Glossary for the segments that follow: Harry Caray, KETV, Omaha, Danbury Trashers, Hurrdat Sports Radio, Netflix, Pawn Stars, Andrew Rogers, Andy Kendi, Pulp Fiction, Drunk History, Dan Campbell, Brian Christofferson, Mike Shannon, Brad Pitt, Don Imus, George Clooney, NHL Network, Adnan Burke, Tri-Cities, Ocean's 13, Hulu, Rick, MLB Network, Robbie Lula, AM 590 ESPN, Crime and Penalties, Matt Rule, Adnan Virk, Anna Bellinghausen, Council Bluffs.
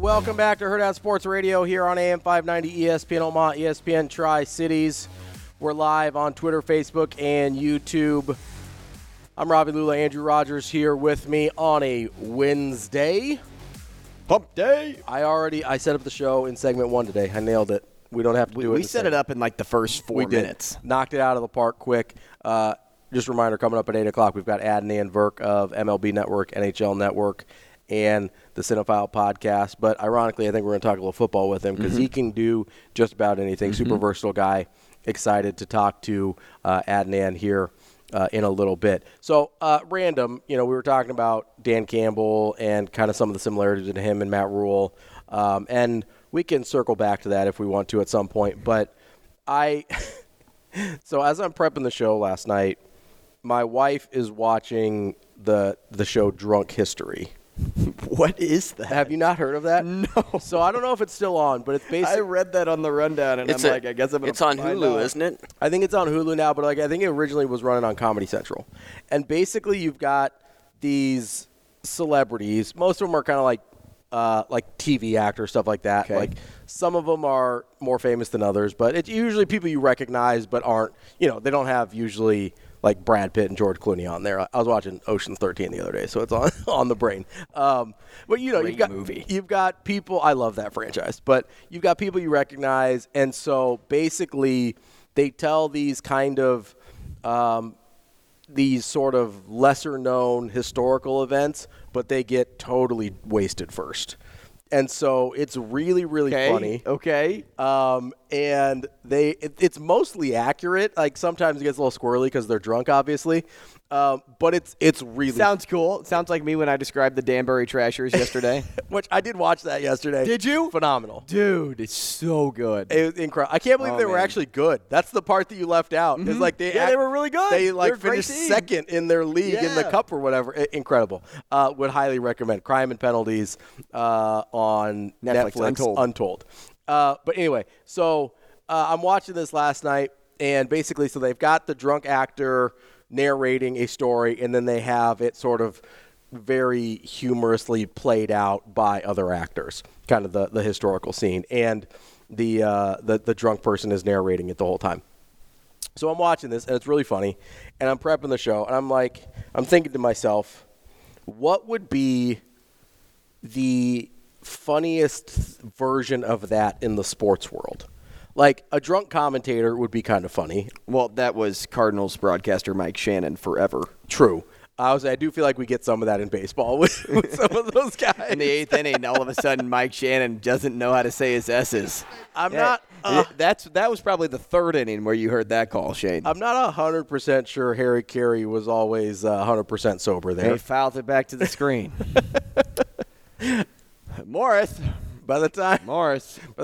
Welcome back to Hurrdat Sports Radio here on AM 590 ESPN Omaha, ESPN Tri-Cities. We're live on Twitter, Facebook, and YouTube. I'm Robbie Lula, Andrew Rogers here with me on a Wednesday. Pump day. I set up the show in segment one today. I nailed it. We don't have to do it. We set it up in like the first 4 minutes. Knocked it out of the park quick. Just a reminder, coming up at 8 o'clock, we've got Adnan Virk of MLB Network, NHL Network, and the Cinephile podcast. But ironically, I think we're going to talk a little football with him because he can do just about anything. Super versatile guy. Excited to talk to Adnan here in a little bit. So, random, we were talking about Dan Campbell and kind of some of the similarities to him and Matt Rule. And we can circle back to that if we want to at some point. But so as I'm prepping the show last night, my wife is watching the show Drunk History. What is that? Have you not heard of that? No. So I don't know if it's still on, but it's basically. I read that on the rundown, and I guess I'm going to. It's on Hulu, isn't it? I think it's on Hulu now, but I think it originally was running on Comedy Central. And basically, you've got these celebrities. Most of them are kind of like TV actors, stuff like that. Okay. Like some of them are more famous than others, but it's usually people you recognize, but aren't. They don't have usually. Like Brad Pitt and George Clooney on there. I was watching Ocean's 13 the other day, so it's on the brain. But you've got people. I love that franchise, but you've got people you recognize, and so basically they tell these kind of these sort of lesser known historical events, but they get totally wasted first, and so it's really really funny. Okay. And it's mostly accurate. Like sometimes it gets a little squirrely because they're drunk, obviously. But it's really sounds cool. Sounds like me when I described the Danbury Trashers yesterday, which I did watch that yesterday. Did you? Phenomenal, dude! It's so good. It was incredible. I can't believe they were actually good. That's the part that you left out. It's like they were really good. They finished second in their league in the cup or whatever. Incredible. Would highly recommend Crime and Penalties on Netflix. Untold. But anyway, so I'm watching this last night, and basically, so they've got the drunk actor narrating a story, and then they have it sort of very humorously played out by other actors, kind of the historical scene, and the drunk person is narrating it the whole time. So I'm watching this, and it's really funny, and I'm prepping the show, and I'm thinking to myself, what would be the funniest version of that in the sports world? Like, a drunk commentator would be kind of funny. Well, that was Cardinals broadcaster Mike Shannon forever. True. I do feel like we get some of that in baseball with some of those guys. In the eighth inning, all of a sudden, Mike Shannon doesn't know how to say his S's. That was probably the third inning where you heard that call, Shane. I'm not 100% sure Harry Caray was always 100% sober there. He fouled it back to the screen. By the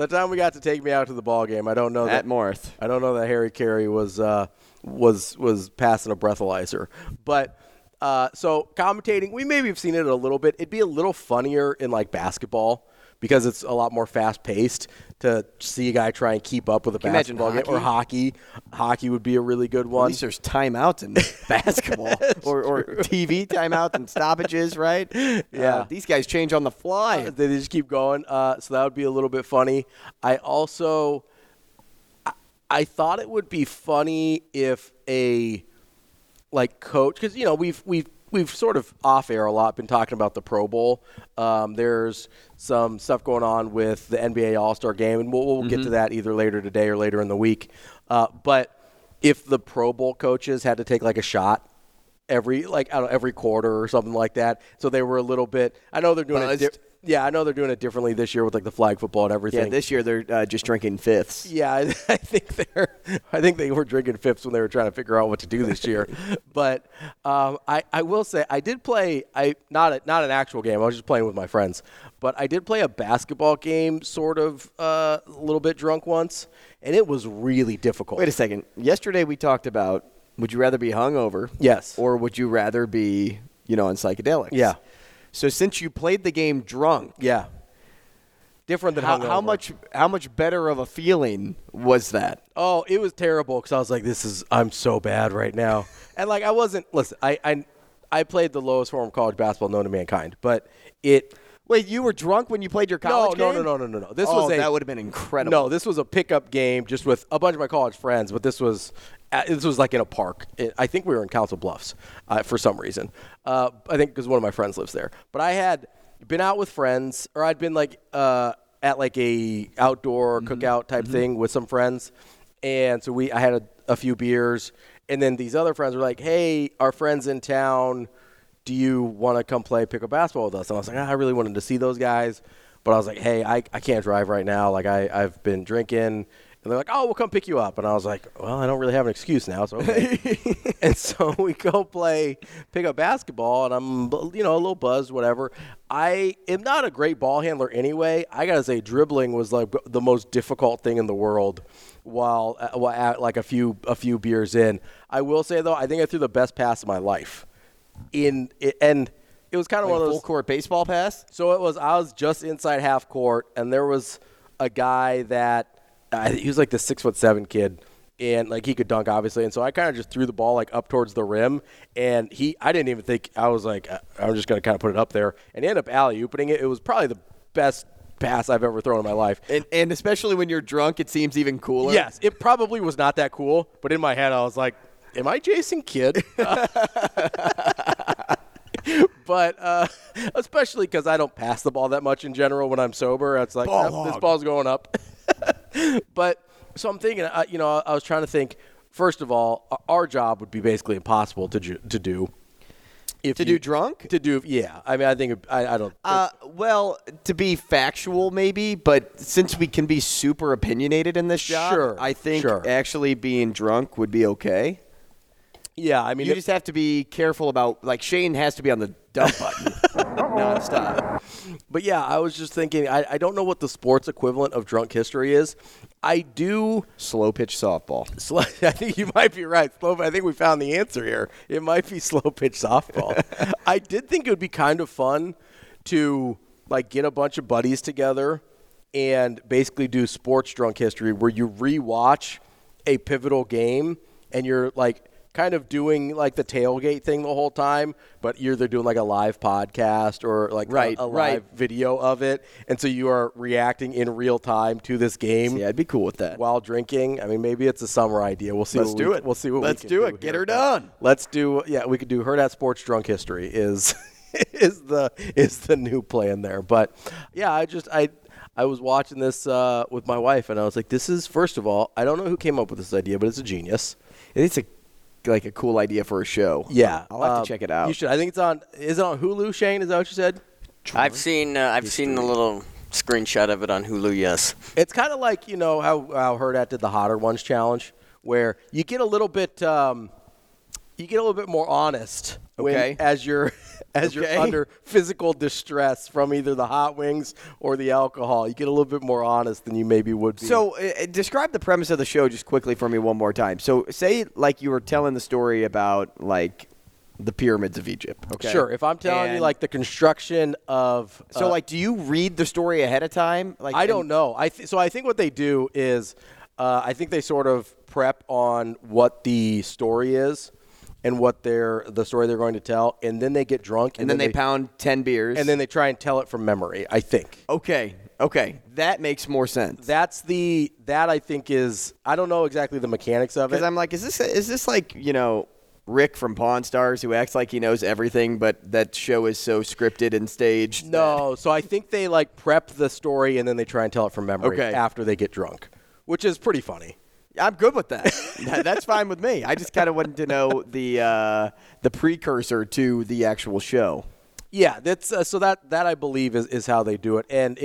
time we got to Take Me Out to the Ball Game, I don't know that Morris. I don't know that Harry Caray was passing a breathalyzer. But so commentating, we maybe have seen it a little bit. It'd be a little funnier in like basketball because it's a lot more fast paced to see a guy try and keep up with a basketball game or hockey. Hockey would be a really good one. At least there's timeouts in basketball or TV timeouts and stoppages, right? Yeah. These guys change on the fly. They just keep going. So that would be a little bit funny. I also I thought it would be funny if a coach, because we've sort of off air a lot been talking about the Pro Bowl. There's some stuff going on with the NBA All-Star game, and we'll get to that either later today or later in the week. But if the Pro Bowl coaches had to take a shot every quarter or something like that, so they were a little bit. I know they're doing it. Yeah, I know they're doing it differently this year with like the flag football and everything. Yeah, this year they're just drinking fifths. Yeah, I think they were drinking fifths when they were trying to figure out what to do this year. But I will say I did play not an actual game. I was just playing with my friends, but I did play a basketball game, sort of a little bit drunk once, and it was really difficult. Wait a second. Yesterday we talked about would you rather be hungover? Yes. Or would you rather be on psychedelics? Yeah. So since you played the game drunk, yeah, different than hungover. How much better of a feeling was that? Oh, it was terrible because I was like, I'm so bad right now, and like I played the lowest form of college basketball known to mankind, but it. Wait, you were drunk when you played your college game? No. That would have been incredible. No, this was a pickup game just with a bunch of my college friends, but this was like in a park. I think we were in Council Bluffs for some reason. I think because one of my friends lives there. But I had been out with friends, or I'd been like at like a outdoor cookout type thing with some friends, and so I had a few beers, and then these other friends were like, "Hey, our friend's in town. Do you want to come play pickup basketball with us?" And I was like, I really wanted to see those guys. But I was like, hey, I can't drive right now. Like, I've been drinking. And they're like, oh, we'll come pick you up. And I was like, well, I don't really have an excuse now. So okay. And so we go play pickup basketball. And I'm, a little buzzed, whatever. I am not a great ball handler anyway. I got to say, dribbling was, like, the most difficult thing in the world while at, like, a few beers in. I will say, though, I think I threw the best pass of my life. And it was kind of like one of those full court baseball pass. So it was. I was just inside half court, and there was a guy that he was like the 6'7" kid, and like he could dunk obviously. And so I kind of just threw the ball like up towards the rim, and I didn't even think. I was like, I'm just gonna kind of put it up there, and he ended up alley-ooping it. It was probably the best pass I've ever thrown in my life, and especially when you're drunk, it seems even cooler. Yes, it probably was not that cool, but in my head, I was like, am I Jason Kidd? But especially because I don't pass the ball that much in general when I'm sober. It's like, this ball's going up. But so I'm thinking, I was trying to think, first of all, our job would be basically impossible to do. Yeah. I mean, I think I don't. Well, to be factual, maybe, but since we can be super opinionated in this job, I think actually being drunk would be okay. Yeah, I mean, you just have to be careful about, like, Shane has to be on the dump button nonstop. But yeah, I was just thinking, I don't know what the sports equivalent of Drunk History is. I do slow pitch softball. I think you might be right. I think we found the answer here. It might be slow pitch softball. I did think it would be kind of fun to like get a bunch of buddies together and basically do sports Drunk History, where you rewatch a pivotal game and you're like kind of doing like the tailgate thing the whole time, but you're either doing like a live podcast or like a live video of it, and so you are reacting in real time to this game. Yeah, I'd be cool with that. While drinking, I mean, maybe it's a summer idea. We'll see. We'll see what we can do. Let's do it. Get her done. Let's do. Yeah, we could do Hurrdat Sports Drunk History is the new plan there. But yeah, I was watching this with my wife, and I was like, this is, first of all, I don't know who came up with this idea, but it's a genius. It's a cool idea for a show. Yeah, I'll have to check it out. You should. I think it's on. Is it on Hulu, Shane? Is that what you said? I've seen a little screenshot of it on Hulu. Yes, it's kind of like how Hurrdat did the Hotter Ones challenge, where you get a little bit more honest. Okay. As you're under physical distress from either the hot wings or the alcohol, you get a little bit more honest than you maybe would be. So describe the premise of the show just quickly for me one more time. So say like you were telling the story about like the pyramids of Egypt. Okay. Sure. If I'm telling you like the construction of so like do you read the story ahead of time? Like I don't know. So I think what they do is I think they sort of prep on what the story is. And what the story they're going to tell, and then they get drunk. And then they pound 10 beers. And then they try and tell it from memory, I think. Okay. That makes more sense. That I think is, I don't know exactly the mechanics of it. Because I'm like, is this like, Rick from Pawn Stars who acts like he knows everything, but that show is so scripted and staged? No, so I think they like prep the story and then they try and tell it from memory after they get drunk, which is pretty funny. I'm good with that. That's fine with me. I just kind of wanted to know the precursor to the actual show. Yeah, that's so that I believe is how they do it, and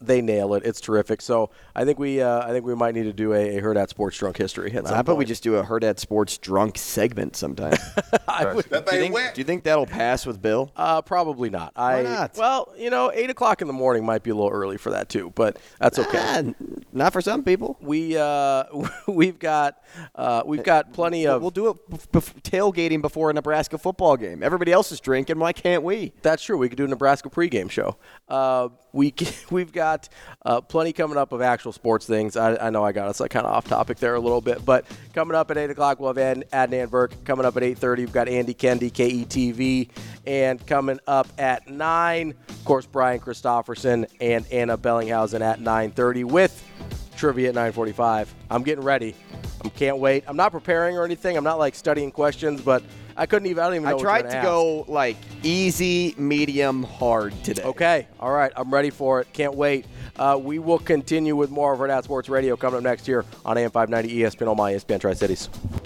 they nail it. It's terrific. So I think we might need to do a Hurrdat Sports Drunk History. How about we just do a Hurrdat Sports Drunk segment sometime? Do you think that'll pass with Bill? Probably not. Why not? Well, 8 o'clock in the morning might be a little early for that too, but that's okay. Not for some people. We've got plenty of. We'll do it tailgating before a Nebraska football game. Everybody else is drinking. Why can't we? That's true. We could do a Nebraska pregame show. We've got. Plenty coming up of actual sports things. I know I got us kind of off topic there a little bit, but coming up at 8 o'clock, we'll have Adnan Burke. Coming up at 8:30, we've got Andy Kendi, KETV. And coming up at 9, of course, Brian Christofferson and Anna Bellinghausen at 9:30 with trivia at 9:45. I'm getting ready. I can't wait. I'm not preparing or anything. I'm not, studying questions, but I don't even know what you're going to ask. I tried to go, easy, medium, hard today. Okay. All right. I'm ready for it. Can't wait. We will continue with more of Hurrdat Sports Radio coming up next year on AM 590 ESPN, Omaha, ESPN Tri-Cities.